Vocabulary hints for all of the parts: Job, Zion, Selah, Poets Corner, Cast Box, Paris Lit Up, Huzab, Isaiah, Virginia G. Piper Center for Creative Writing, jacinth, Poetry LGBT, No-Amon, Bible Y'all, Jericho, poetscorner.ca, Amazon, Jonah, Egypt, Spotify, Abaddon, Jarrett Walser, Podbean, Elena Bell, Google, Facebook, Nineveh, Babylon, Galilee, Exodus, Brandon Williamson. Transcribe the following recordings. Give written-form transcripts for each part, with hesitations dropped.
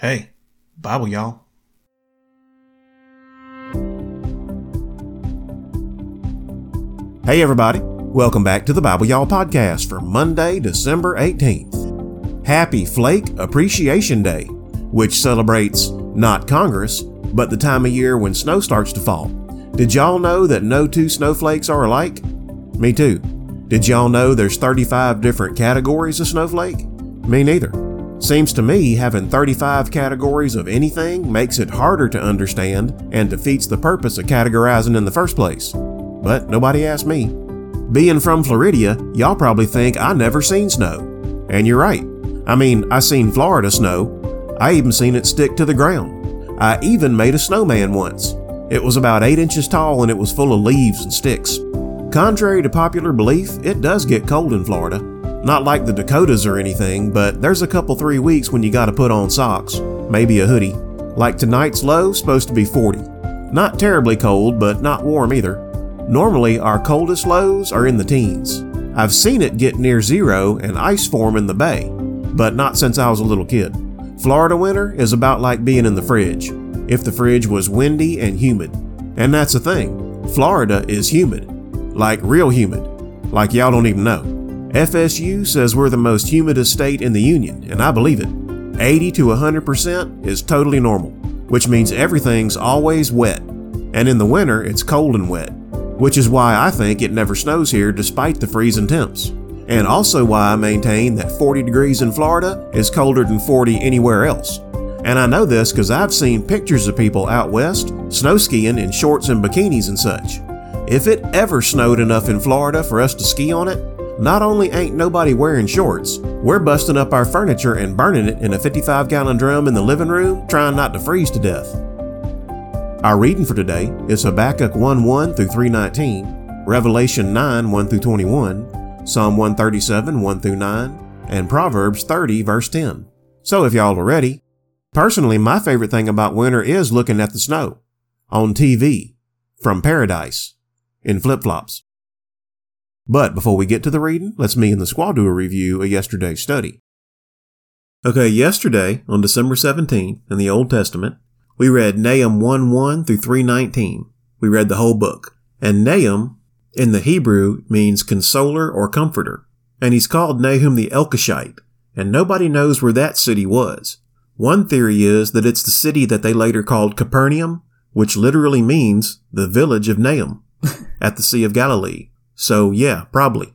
Hey, Bible y'all. Hey everybody, welcome back to the Bible Y'all podcast for Monday, December 18th. Happy Flake Appreciation Day, which celebrates not Congress, but the time of year when snow starts to fall. Did y'all know that no two snowflakes are alike? Me too. Did y'all know there's 35 different categories of snowflake? Me neither. Seems to me having 35 categories of anything makes it harder to understand and defeats the purpose of categorizing in the first place. But nobody asked me. Being from Florida, y'all probably think I never seen snow. And you're right. I mean, I seen Florida snow. I even seen it stick to the ground. I even made a snowman once. It was about 8 inches tall and it was full of leaves and sticks. Contrary to popular belief, it does get cold in Florida. Not like the Dakotas or anything, but there's a couple 3 weeks when you gotta put on socks, maybe a hoodie. Like tonight's low, supposed to be 40. Not terribly cold, but not warm either. Normally, our coldest lows are in the teens. I've seen it get near zero and ice form in the bay, but not since I was a little kid. Florida winter is about like being in the fridge, if the fridge was windy and humid. And that's the thing, Florida is humid. Like real humid. Like y'all don't even know. FSU says we're the most humidest state in the union, and I believe it. 80 to 100% is totally normal, which means everything's always wet. And in the winter, it's cold and wet, which is why I think it never snows here despite the freezing temps. And also why I maintain that 40 degrees in Florida is colder than 40 anywhere else. And I know this because I've seen pictures of people out west snow skiing in shorts and bikinis and such. If it ever snowed enough in Florida for us to ski on it, not only ain't nobody wearing shorts, we're busting up our furniture and burning it in a 55-gallon drum in the living room, trying not to freeze to death. Our reading for today is Habakkuk 1:1 through 3:19, Revelation 9:1 through 21, Psalm 137:1 through 9, and Proverbs 30 verse 10. So if y'all are ready, personally my favorite thing about winter is looking at the snow, on TV, from paradise, in flip-flops. But before we get to the reading, let's me and the squad do a review of yesterday's study. Okay, yesterday, on December 17th, in the Old Testament, we read Nahum 1:1 through 3:19. We read the whole book. And Nahum, in the Hebrew, means consoler or comforter. And he's called Nahum the Elkishite, and nobody knows where that city was. One theory is that it's the city that they later called Capernaum, which literally means the village of Nahum, at the Sea of Galilee. So yeah, probably.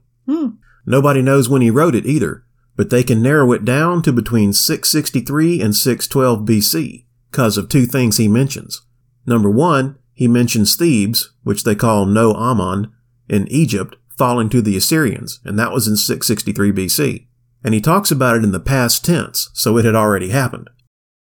Nobody knows when he wrote it either, but they can narrow it down to between 663 and 612 BC because of two things he mentions. Number one, he mentions Thebes, which they call No-Amon, in Egypt, falling to the Assyrians, and that was in 663 BC. And he talks about it in the past tense, so it had already happened.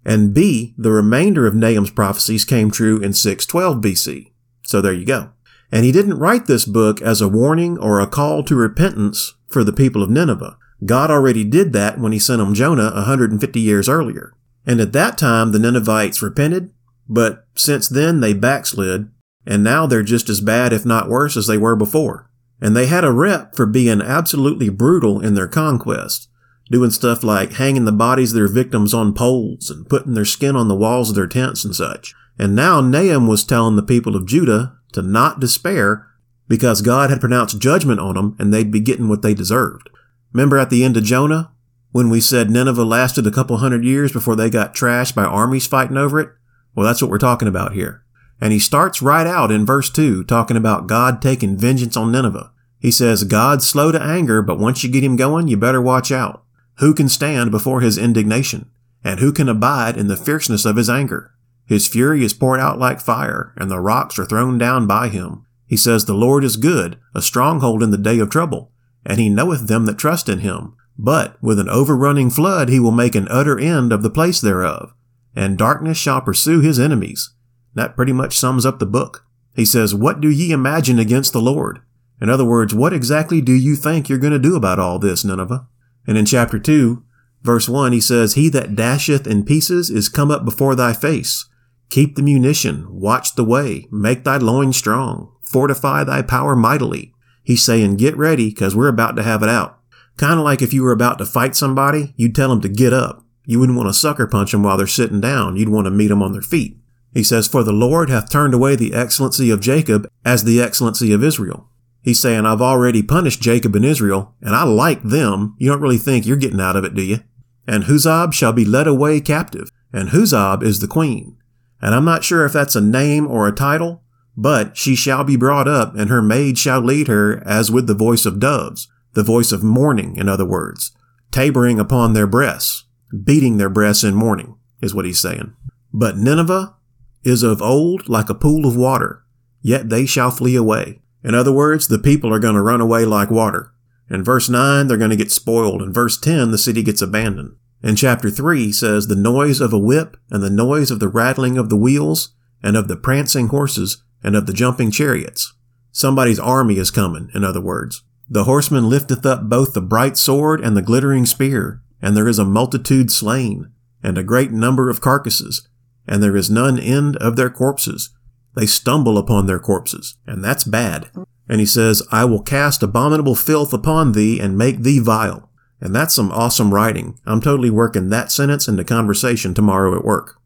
And B, the remainder of Nahum's prophecies came true in 612 BC. So there you go. And he didn't write this book as a warning or a call to repentance for the people of Nineveh. God already did that when he sent them Jonah 150 years earlier. And at that time, the Ninevites repented, but since then they backslid, and now they're just as bad, if not worse, as they were before. And they had a rep for being absolutely brutal in their conquest, doing stuff like hanging the bodies of their victims on poles and putting their skin on the walls of their tents and such. And now Nahum was telling the people of Judah to not despair because God had pronounced judgment on them and they'd be getting what they deserved. Remember at the end of Jonah, when we said Nineveh lasted a couple hundred years before they got trashed by armies fighting over it? Well, that's what we're talking about here. And he starts right out in verse 2 talking about God taking vengeance on Nineveh. He says, God's slow to anger, but once you get him going, you better watch out. Who can stand before his indignation? And who can abide in the fierceness of his anger? His fury is poured out like fire, and the rocks are thrown down by him. He says, the Lord is good, a stronghold in the day of trouble, and he knoweth them that trust in him. But with an overrunning flood he will make an utter end of the place thereof, and darkness shall pursue his enemies. That pretty much sums up the book. He says, what do ye imagine against the Lord? In other words, what exactly do you think you're going to do about all this, Nineveh? And in chapter 2, verse 1, he says, he that dasheth in pieces is come up before thy face. Keep the munition, watch the way, make thy loins strong, fortify thy power mightily. He's saying, get ready, because we're about to have it out. Kind of like if you were about to fight somebody, you'd tell them to get up, You wouldn't want to sucker punch them while they're sitting down. You'd want to meet them on their feet. He says, for the Lord hath turned away the excellency of Jacob as the excellency of Israel. He's saying, I've already punished Jacob and Israel, and I like them. You don't really think you're getting out of it, do you? And Huzab shall be led away captive. And Huzab is the queen. And I'm not sure if that's a name or a title, but she shall be brought up, and her maid shall lead her as with the voice of doves, the voice of mourning, in other words, tabering upon their breasts, beating their breasts in mourning, is what he's saying. But Nineveh is of old like a pool of water, yet they shall flee away. In other words, the people are going to run away like water. In verse 9, they're going to get spoiled. In verse 10, the city gets abandoned. In chapter 3 says, the noise of a whip and the noise of the rattling of the wheels and of the prancing horses and of the jumping chariots. Somebody's army is coming, in other words. The horseman lifteth up both the bright sword and the glittering spear, and there is a multitude slain, and a great number of carcasses, and there is none end of their corpses. They stumble upon their corpses, and that's bad. And he says, I will cast abominable filth upon thee and make thee vile. And that's some awesome writing. I'm totally working that sentence into conversation tomorrow at work.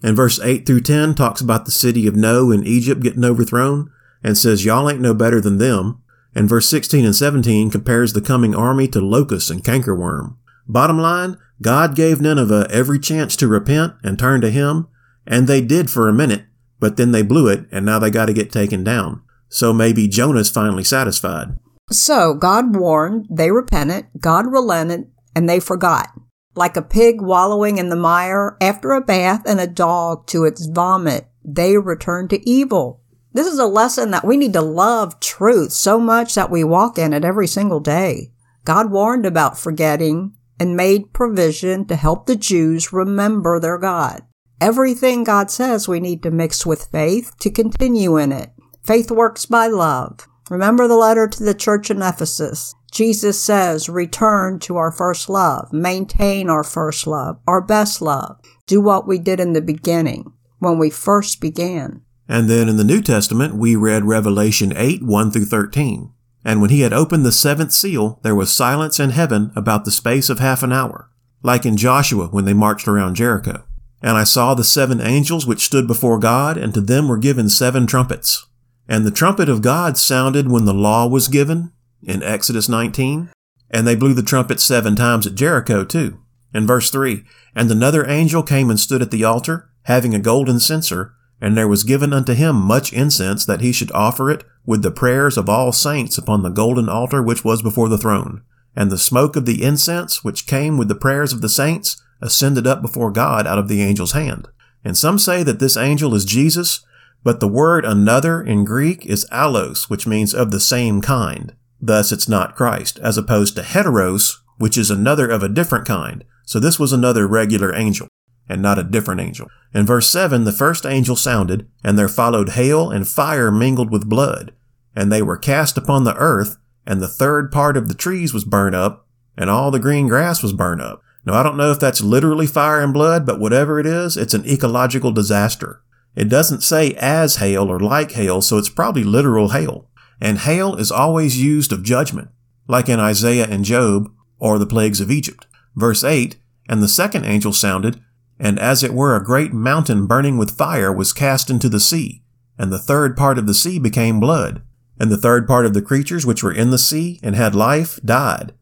And verse 8 through 10 talks about the city of No in Egypt getting overthrown and says, y'all ain't no better than them. And verse 16 and 17 compares the coming army to locusts and cankerworm. Bottom line, God gave Nineveh every chance to repent and turn to him, and they did for a minute, but then they blew it, and now they got to get taken down. So maybe Jonah's finally satisfied. So God warned, they repented, God relented, and they forgot. Like a pig wallowing in the mire after a bath and a dog to its vomit, they returned to evil. This is a lesson that we need to love truth so much that we walk in it every single day. God warned about forgetting and made provision to help the Jews remember their God. Everything God says we need to mix with faith to continue in it. Faith works by love. Remember the letter to the church in Ephesus. Jesus says, return to our first love. Maintain our first love, our best love. Do what we did in the beginning, when we first began. And then in the New Testament, we read Revelation 8, 1 through 13. And when he had opened the seventh seal, there was silence in heaven about the space of half an hour, like in Joshua when they marched around Jericho. And I saw the seven angels which stood before God, and to them were given seven trumpets. And the trumpet of God sounded when the law was given, in Exodus 19. And they blew the trumpet 7 times at Jericho too. In verse 3, and another angel came and stood at the altar, having a golden censer, and there was given unto him much incense, that he should offer it with the prayers of all saints upon the golden altar which was before the throne. And the smoke of the incense, which came with the prayers of the saints, ascended up before God out of the angel's hand. And some say that this angel is Jesus, but the word another in Greek is allos, which means of the same kind. Thus, it's not Christ, as opposed to heteros, which is another of a different kind. So this was another regular angel, and not a different angel. In verse 7, the first angel sounded, and there followed hail and fire mingled with blood. And they were cast upon the earth, and the third part of the trees was burnt up, and all the green grass was burnt up. Now, I don't know if that's literally fire and blood, but whatever it is, it's an ecological disaster. It doesn't say as hail or like hail, so it's probably literal hail. And hail is always used of judgment, like in Isaiah and Job, or the plagues of Egypt. Verse 8, and the second angel sounded, and as it were a great mountain burning with fire was cast into the sea, and the third part of the sea became blood. And the third part of the creatures which were in the sea and had life died,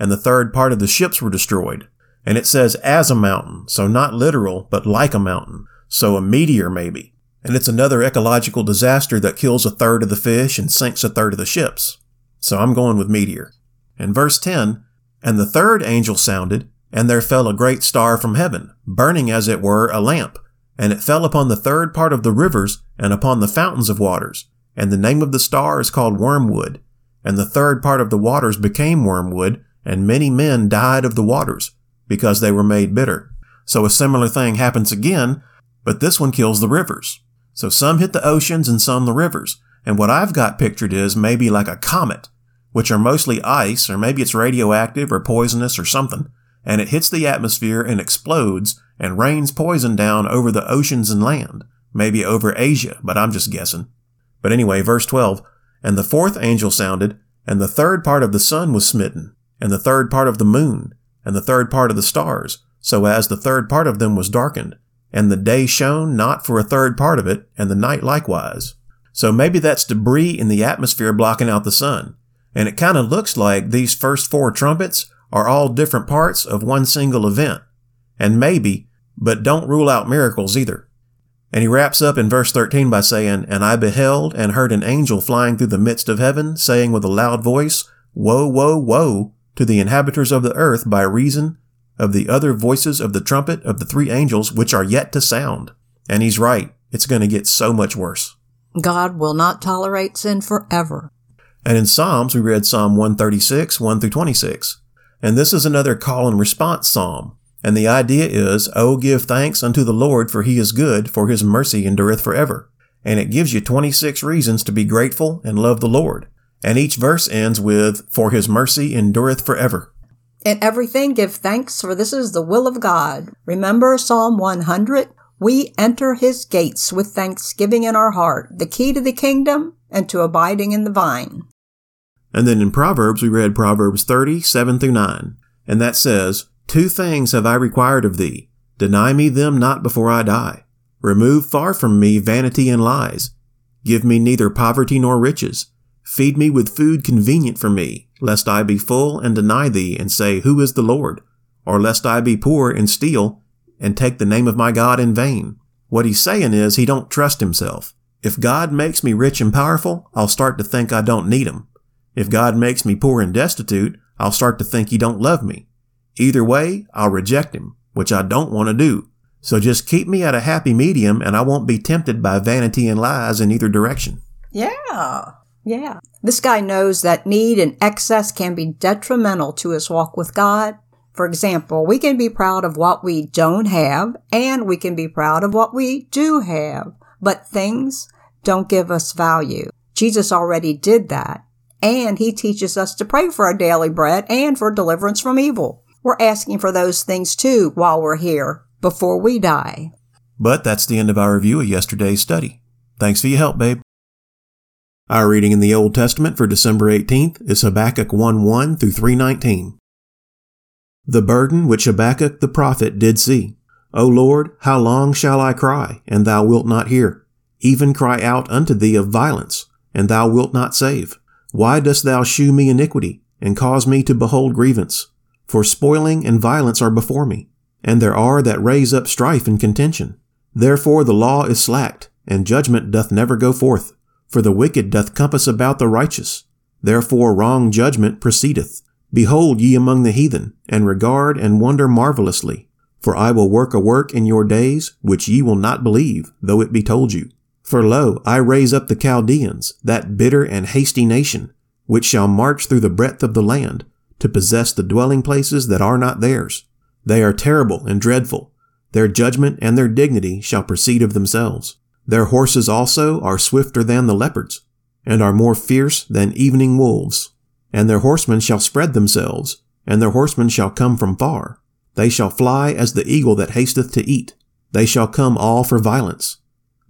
and the third part of the ships were destroyed. And it says as a mountain, so not literal, but like a mountain. So a meteor maybe. And it's another ecological disaster that kills a third of the fish and sinks a third of the ships. So I'm going with meteor. And verse 10, and the third angel sounded, and there fell a great star from heaven, burning as it were a lamp. And it fell upon the third part of the rivers and upon the fountains of waters. And the name of the star is called wormwood. And the third part of the waters became wormwood, and many men died of the waters, because they were made bitter. So a similar thing happens again, but this one kills the rivers. So some hit the oceans and some the rivers. And what I've got pictured is maybe like a comet, which are mostly ice, or maybe it's radioactive or poisonous or something, and it hits the atmosphere and explodes and rains poison down over the oceans and land, maybe over Asia, but I'm just guessing. But anyway, verse 12, and the fourth angel sounded, and the third part of the sun was smitten, and the third part of the moon, and the third part of the stars, so as the third part of them was darkened, and the day shone not for a third part of it, and the night likewise. So maybe that's debris in the atmosphere blocking out the sun. And it kind of looks like these first four trumpets are all different parts of one single event. And maybe, but don't rule out miracles either. And he wraps up in verse 13 by saying, "And I beheld and heard an angel flying through the midst of heaven, saying with a loud voice, Woe, woe, woe, to the inhabitants of the earth by reason of the other voices of the trumpet of the three angels which are yet to sound." And he's right. It's going to get so much worse. God will not tolerate sin forever. And in Psalms, we read Psalm 136, 1 through 26. And this is another call and response psalm. And the idea is, "Oh, give thanks unto the Lord, for he is good, for his mercy endureth forever." And it gives you 26 reasons to be grateful and love the Lord. And each verse ends with, "For his mercy endureth forever." In everything give thanks, for this is the will of God. Remember Psalm 100? We enter his gates with thanksgiving in our heart, the key to the kingdom and to abiding in the vine. And then in Proverbs, we read Proverbs 30, 7 through 9. And that says, "Two things have I required of thee. Deny me them not before I die. Remove far from me vanity and lies. Give me neither poverty nor riches. Feed me with food convenient for me, lest I be full and deny thee and say, Who is the Lord? Or lest I be poor and steal and take the name of my God in vain." What he's saying is he don't trust himself. If God makes me rich and powerful, I'll start to think I don't need him. If God makes me poor and destitute, I'll start to think he don't love me. Either way, I'll reject him, which I don't want to do. So just keep me at a happy medium and I won't be tempted by vanity and lies in either direction. Yeah. This guy knows that need and excess can be detrimental to his walk with God. For example, we can be proud of what we don't have and we can be proud of what we do have, but things don't give us value. Jesus already did that, and he teaches us to pray for our daily bread and for deliverance from evil. We're asking for those things too while we're here, before we die. But that's the end of our review of yesterday's study. Thanks for your help, babe. Our reading in the Old Testament for December 18th is Habakkuk 1:1 through 3:19. The burden which Habakkuk the prophet did see. O Lord, how long shall I cry, and thou wilt not hear? Even cry out unto thee of violence, and thou wilt not save. Why dost thou shew me iniquity, and cause me to behold grievance? For spoiling and violence are before me, and there are that raise up strife and contention. Therefore the law is slacked, and judgment doth never go forth, for the wicked doth compass about the righteous. Therefore wrong judgment proceedeth. Behold ye among the heathen, and regard and wonder marvelously, for I will work a work in your days, which ye will not believe, though it be told you. For lo, I raise up the Chaldeans, that bitter and hasty nation, which shall march through the breadth of the land, to possess the dwelling places that are not theirs. They are terrible and dreadful. Their judgment and their dignity shall proceed of themselves. Their horses also are swifter than the leopards, and are more fierce than evening wolves. And their horsemen shall spread themselves, and their horsemen shall come from far. They shall fly as the eagle that hasteth to eat. They shall come all for violence.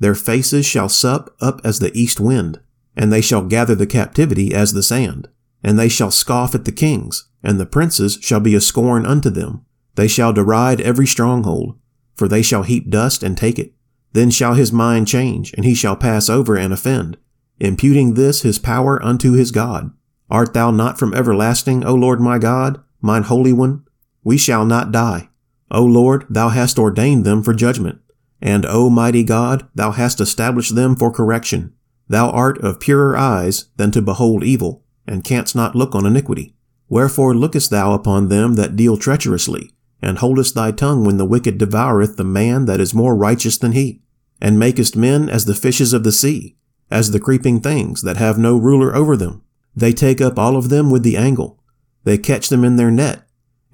Their faces shall sup up as the east wind, and they shall gather the captivity as the sand. And they shall scoff at the kings, and the princes shall be a scorn unto them. They shall deride every stronghold, for they shall heap dust and take it. Then shall his mind change, and he shall pass over and offend, imputing this his power unto his God. Art thou not from everlasting, O Lord my God, mine Holy One? We shall not die. O Lord, thou hast ordained them for judgment, and O mighty God, thou hast established them for correction. Thou art of purer eyes than to behold evil, and canst not look on iniquity. Wherefore lookest thou upon them that deal treacherously, and holdest thy tongue when the wicked devoureth the man that is more righteous than he, and makest men as the fishes of the sea, as the creeping things that have no ruler over them. They take up all of them with the angle. They catch them in their net,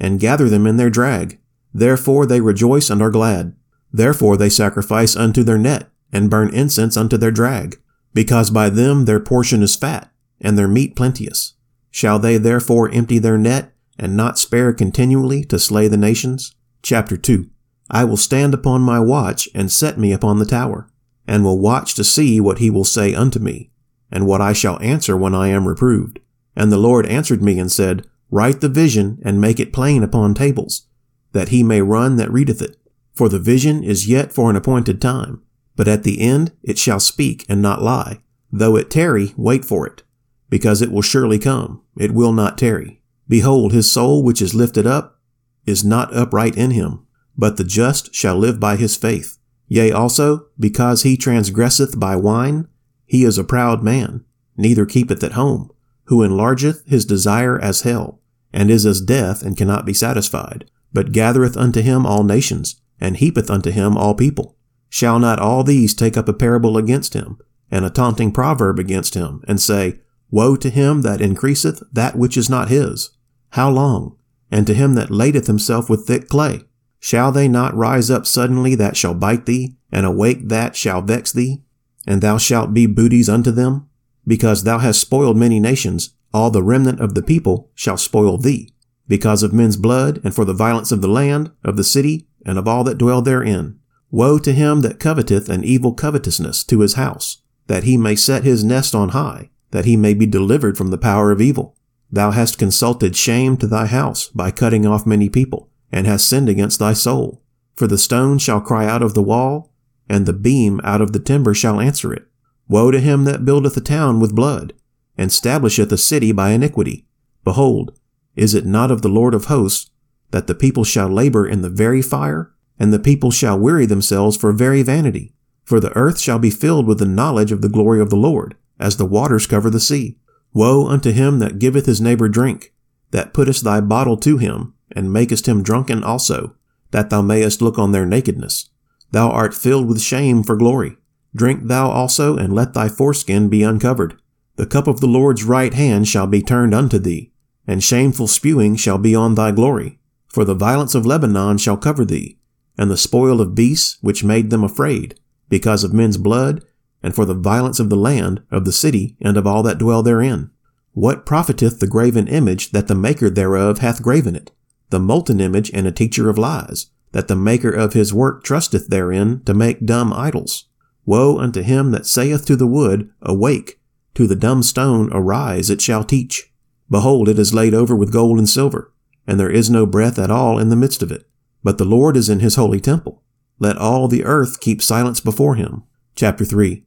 and gather them in their drag. Therefore they rejoice and are glad. Therefore they sacrifice unto their net, and burn incense unto their drag, because by them their portion is fat, and their meat plenteous. Shall they therefore empty their net, and not spare continually to slay the nations? Chapter 2. I will stand upon my watch, and set me upon the tower, and will watch to see what he will say unto me, and what I shall answer when I am reproved. And the Lord answered me and said, Write the vision and make it plain upon tables, that he may run that readeth it. For the vision is yet for an appointed time, but at the end it shall speak and not lie. Though it tarry, wait for it, because it will surely come. It will not tarry. Behold, his soul which is lifted up is not upright in him, but the just shall live by his faith. Yea, also, because he transgresseth by wine, he is a proud man, neither keepeth at home, who enlargeth his desire as hell, and is as death, and cannot be satisfied, but gathereth unto him all nations, and heapeth unto him all people. Shall not all these take up a parable against him, and a taunting proverb against him, and say, Woe to him that increaseth that which is not his! How long? And to him that ladeth himself with thick clay, shall they not rise up suddenly that shall bite thee, and awake that shall vex thee? And thou shalt be booties unto them? Because thou hast spoiled many nations, all the remnant of the people shall spoil thee, because of men's blood, and for the violence of the land, of the city, and of all that dwell therein. Woe to him that coveteth an evil covetousness to his house, that he may set his nest on high, that he may be delivered from the power of evil. Thou hast consulted shame to thy house by cutting off many people, and hast sinned against thy soul. For the stone shall cry out of the wall, and the beam out of the timber shall answer it. Woe to him that buildeth a town with blood, and stablisheth a city by iniquity. Behold, is it not of the Lord of hosts, that the people shall labor in the very fire, and the people shall weary themselves for very vanity? For the earth shall be filled with the knowledge of the glory of the Lord, as the waters cover the sea. Woe unto him that giveth his neighbor drink, that puttest thy bottle to him, and makest him drunken also, that thou mayest look on their nakedness. Thou art filled with shame for glory. Drink thou also, and let thy foreskin be uncovered. The cup of the Lord's right hand shall be turned unto thee, and shameful spewing shall be on thy glory. For the violence of Lebanon shall cover thee, and the spoil of beasts which made them afraid, because of men's blood, and for the violence of the land, of the city, and of all that dwell therein. What profiteth the graven image that the maker thereof hath graven it? The molten image and a teacher of lies, that the maker of his work trusteth therein to make dumb idols. Woe unto him that saith to the wood, Awake, to the dumb stone, Arise, it shall teach. Behold, it is laid over with gold and silver, and there is no breath at all in the midst of it. But the Lord is in his holy temple. Let all the earth keep silence before him. Chapter 3.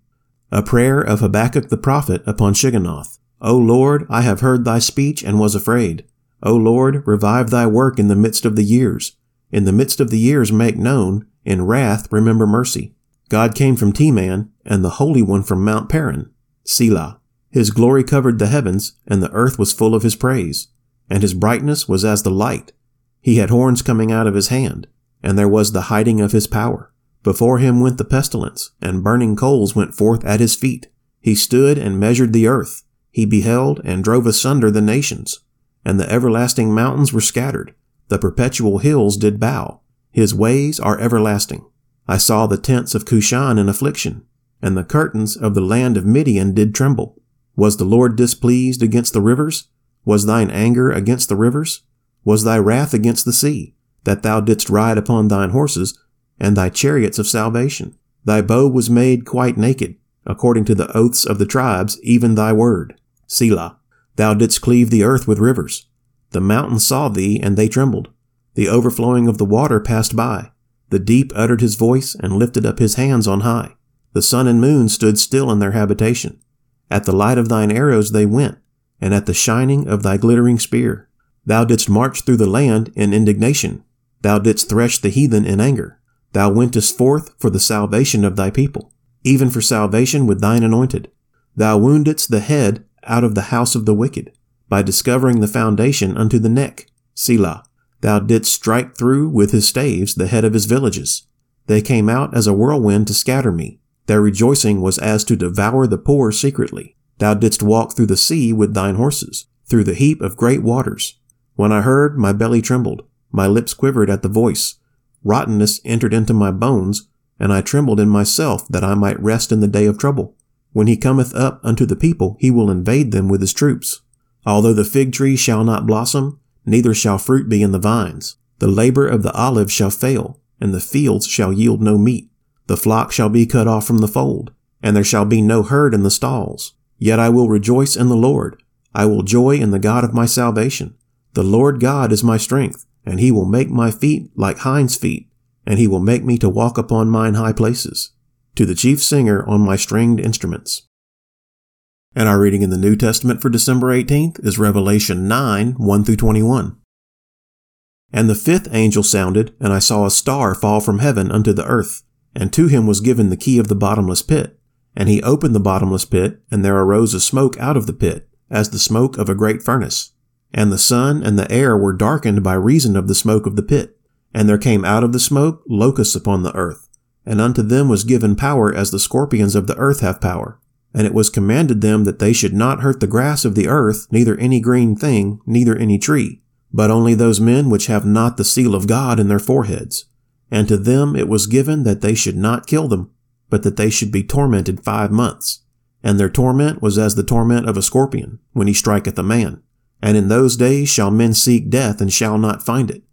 A prayer of Habakkuk the prophet upon Shigionoth. O Lord, I have heard thy speech and was afraid. O Lord, revive thy work in the midst of the years. In the midst of the years make known, in wrath remember mercy. God came from Teman, and the Holy One from Mount Paran, Selah. His glory covered the heavens, and the earth was full of his praise, and his brightness was as the light. He had horns coming out of his hand, and there was the hiding of his power. Before him went the pestilence, and burning coals went forth at his feet. He stood and measured the earth. He beheld and drove asunder the nations, and the everlasting mountains were scattered. The perpetual hills did bow. His ways are everlasting. I saw the tents of Cushan in affliction, and the curtains of the land of Midian did tremble. Was the Lord displeased against the rivers? Was thine anger against the rivers? Was thy wrath against the sea, that thou didst ride upon thine horses, and thy chariots of salvation? Thy bow was made quite naked, according to the oaths of the tribes, even thy word. Selah. Thou didst cleave the earth with rivers. The mountains saw thee, and they trembled. The overflowing of the water passed by. The deep uttered his voice, and lifted up his hands on high. The sun and moon stood still in their habitation. At the light of thine arrows they went, and at the shining of thy glittering spear. Thou didst march through the land in indignation. Thou didst thresh the heathen in anger. Thou wentest forth for the salvation of thy people, even for salvation with thine anointed. Thou woundedst the head out of the house of the wicked, by discovering the foundation unto the neck. Selah. Thou didst strike through with his staves the head of his villages. They came out as a whirlwind to scatter me. Their rejoicing was as to devour the poor secretly. Thou didst walk through the sea with thine horses, through the heap of great waters. When I heard, my belly trembled, my lips quivered at the voice. Rottenness entered into my bones, and I trembled in myself that I might rest in the day of trouble. When he cometh up unto the people, he will invade them with his troops. Although the fig tree shall not blossom, neither shall fruit be in the vines. The labor of the olive shall fail, and the fields shall yield no meat. The flock shall be cut off from the fold, and there shall be no herd in the stalls. Yet I will rejoice in the Lord. I will joy in the God of my salvation. The Lord God is my strength, and he will make my feet like hinds' feet, and he will make me to walk upon mine high places, to the chief singer on my stringed instruments. And our reading in the New Testament for December 18th is Revelation 9, 1-21. And the fifth angel sounded, and I saw a star fall from heaven unto the earth, and to him was given the key of the bottomless pit. And he opened the bottomless pit, and there arose a smoke out of the pit, as the smoke of a great furnace. And the sun and the air were darkened by reason of the smoke of the pit. And there came out of the smoke locusts upon the earth, and unto them was given power as the scorpions of the earth have power. And it was commanded them that they should not hurt the grass of the earth, neither any green thing, neither any tree, but only those men which have not the seal of God in their foreheads. And to them it was given that they should not kill them, but that they should be tormented 5 months. And their torment was as the torment of a scorpion, when he striketh a man. And in those days shall men seek death, and shall not find it,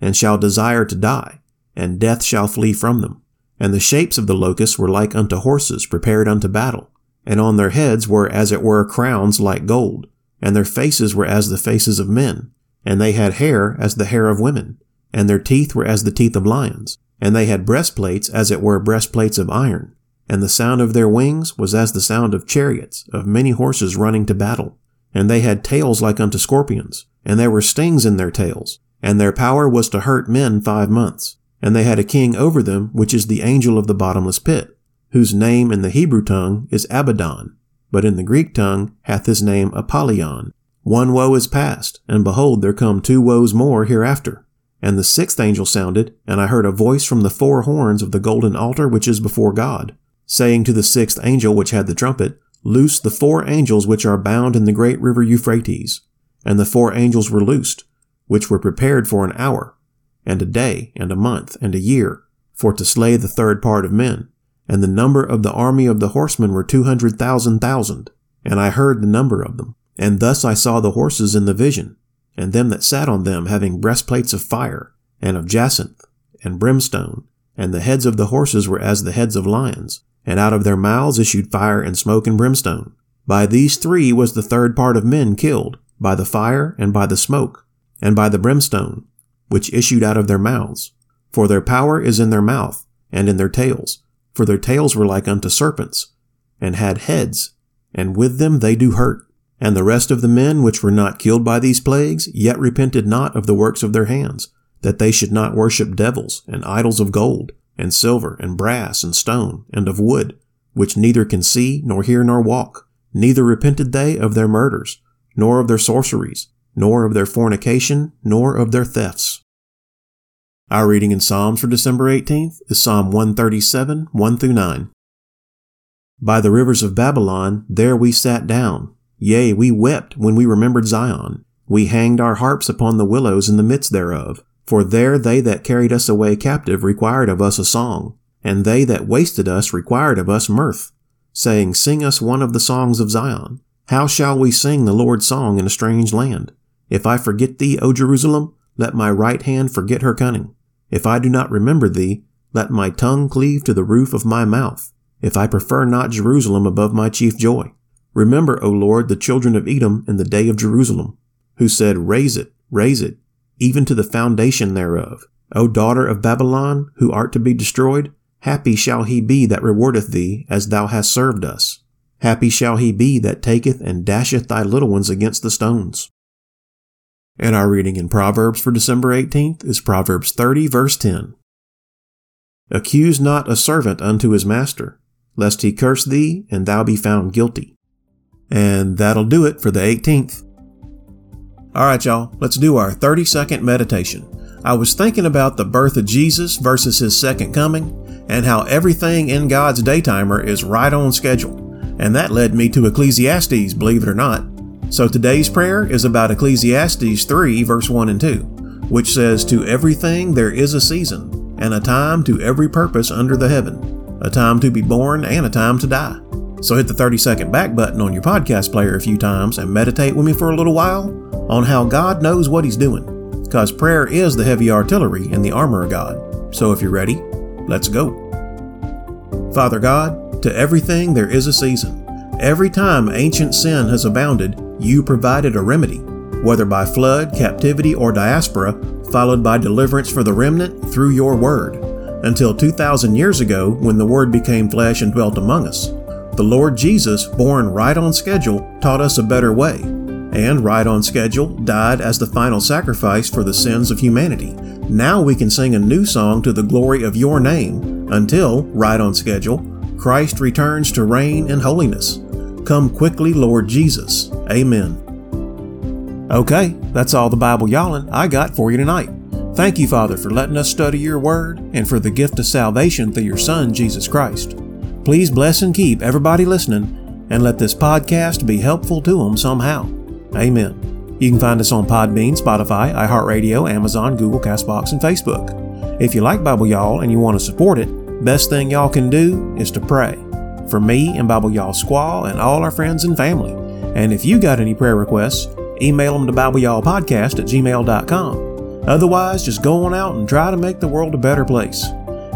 and shall desire to die, and death shall flee from them. And the shapes of the locusts were like unto horses prepared unto battle, and on their heads were as it were crowns like gold, and their faces were as the faces of men, and they had hair as the hair of women, and their teeth were as the teeth of lions, and they had breastplates as it were breastplates of iron, and the sound of their wings was as the sound of chariots, of many horses running to battle, and they had tails like unto scorpions, and there were stings in their tails, and their power was to hurt men 5 months, and they had a king over them, which is the angel of the bottomless pit, whose name in the Hebrew tongue is Abaddon, but in the Greek tongue hath his name Apollyon. One woe is past, and behold, there come 2 woes more hereafter. And the 6th angel sounded, and I heard a voice from the 4 horns of the golden altar which is before God, saying to the 6th angel which had the trumpet, Loose the 4 angels which are bound in the great river Euphrates. And the 4 angels were loosed, which were prepared for an hour, and a day, and a month, and a year, for to slay the 3rd part of men. And the number of the army of the horsemen were 200,000,000, and I heard the number of them. And thus I saw the horses in the vision, and them that sat on them having breastplates of fire, and of jacinth, and brimstone, and the heads of the horses were as the heads of lions, and out of their mouths issued fire and smoke and brimstone. By these 3 was the 3rd part of men killed, by the fire, and by the smoke, and by the brimstone, which issued out of their mouths. For their power is in their mouth, and in their tails, for their tails were like unto serpents, and had heads, and with them they do hurt. And the rest of the men which were not killed by these plagues yet repented not of the works of their hands, that they should not worship devils and idols of gold and silver and brass and stone and of wood, which neither can see nor hear nor walk. Neither repented they of their murders, nor of their sorceries, nor of their fornication, nor of their thefts. Our reading in Psalms for December 18th is Psalm 137, 1-9. By the rivers of Babylon, there we sat down. Yea, we wept when we remembered Zion. We hanged our harps upon the willows in the midst thereof. For there they that carried us away captive required of us a song, and they that wasted us required of us mirth, saying, Sing us one of the songs of Zion. How shall we sing the Lord's song in a strange land? If I forget thee, O Jerusalem, let my right hand forget her cunning. If I do not remember thee, let my tongue cleave to the roof of my mouth, if I prefer not Jerusalem above my chief joy. Remember, O Lord, the children of Edom in the day of Jerusalem, who said, raise it, even to the foundation thereof. O daughter of Babylon, who art to be destroyed, happy shall he be that rewardeth thee, as thou hast served us. Happy shall he be that taketh and dasheth thy little ones against the stones. And our reading in Proverbs for December 18th is Proverbs 30, verse 10. Accuse not a servant unto his master, lest he curse thee, and thou be found guilty. And that'll do it for the 18th. Alright y'all, let's do our 30-second meditation. I was thinking about the birth of Jesus versus his second coming, and how everything in God's daytimer is right on schedule. And that led me to Ecclesiastes, believe it or not. So today's prayer is about Ecclesiastes 3, verse 1 and 2, which says, To everything there is a season, and a time to every purpose under the heaven, a time to be born and a time to die. So hit the 30-second back button on your podcast player a few times and meditate with me for a little while on how God knows what he's doing, because prayer is the heavy artillery and the armor of God. So if you're ready, let's go. Father God, to everything there is a season. Every time ancient sin has abounded, you provided a remedy. whether by flood, captivity, or diaspora, followed by deliverance for the remnant through your word, until 2,000 years ago when the word became flesh and dwelt among us. The Lord Jesus, born right on schedule, taught us a better way, and right on schedule, died as the final sacrifice for the sins of humanity. Now we can sing a new song to the glory of your name until, right on schedule, Christ returns to reign in holiness. Come quickly, Lord Jesus. Amen. Okay, that's all the Bible Y'allin' I got for you tonight. Thank you, Father, for letting us study your word and for the gift of salvation through your Son, Jesus Christ. Please bless and keep everybody listening and let this podcast be helpful to them somehow. Amen. You can find us on Podbean, Spotify, iHeartRadio, Amazon, Google, CastBox, and Facebook. If you like Bible Y'all and you want to support it, best thing y'all can do is to pray. For me and Bible Y'all Squaw and all our friends and family. And if you got any prayer requests, email them to BibleYallPodcast@gmail.com. Otherwise, just go on out and try to make the world a better place.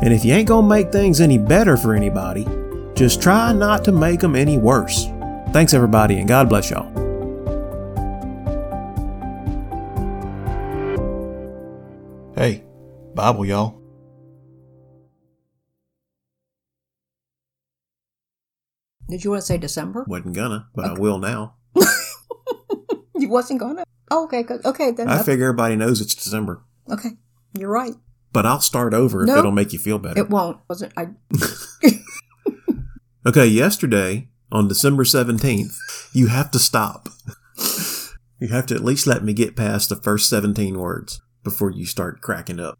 And if you ain't gonna make things any better for anybody, just try not to make them any worse. Thanks everybody, and God bless y'all. Hey, Bible y'all. Did you want to say December? Wasn't gonna, but okay. I will now. You wasn't gonna? Oh, okay, good. Okay, then. I figure everybody knows it's December. Okay, you're right. But I'll start over if it'll make you feel better. It won't. Okay, yesterday, on December 17th, you have to stop. You have to at least let me get past the first 17 words before you start cracking up.